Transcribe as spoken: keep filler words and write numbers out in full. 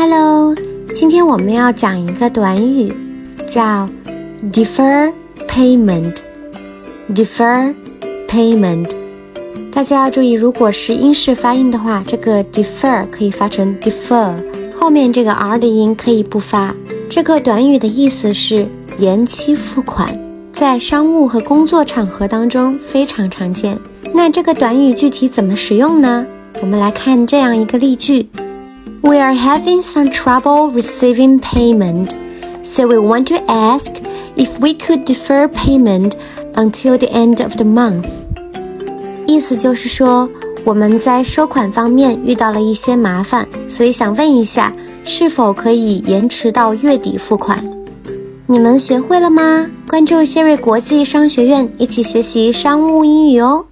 Hello， 今天我们要讲一个短语，叫 defer payment。defer payment， 大家要注意，如果是英式发音的话，这个 defer 可以发成 defer， 后面这个 r 的音可以不发。这个短语的意思是延期付款，在商务和工作场合当中非常常见。那这个短语具体怎么使用呢？我们来看这样一个例句。We are having some trouble receiving payment, so we want to ask if we could defer payment until the end of the month. 意思就是说，我们在收款方面遇到了一些麻烦，所以想问一下，是否可以延迟到月底付款？你们学会了吗？关注谢瑞国际商学院，一起学习商务英语哦。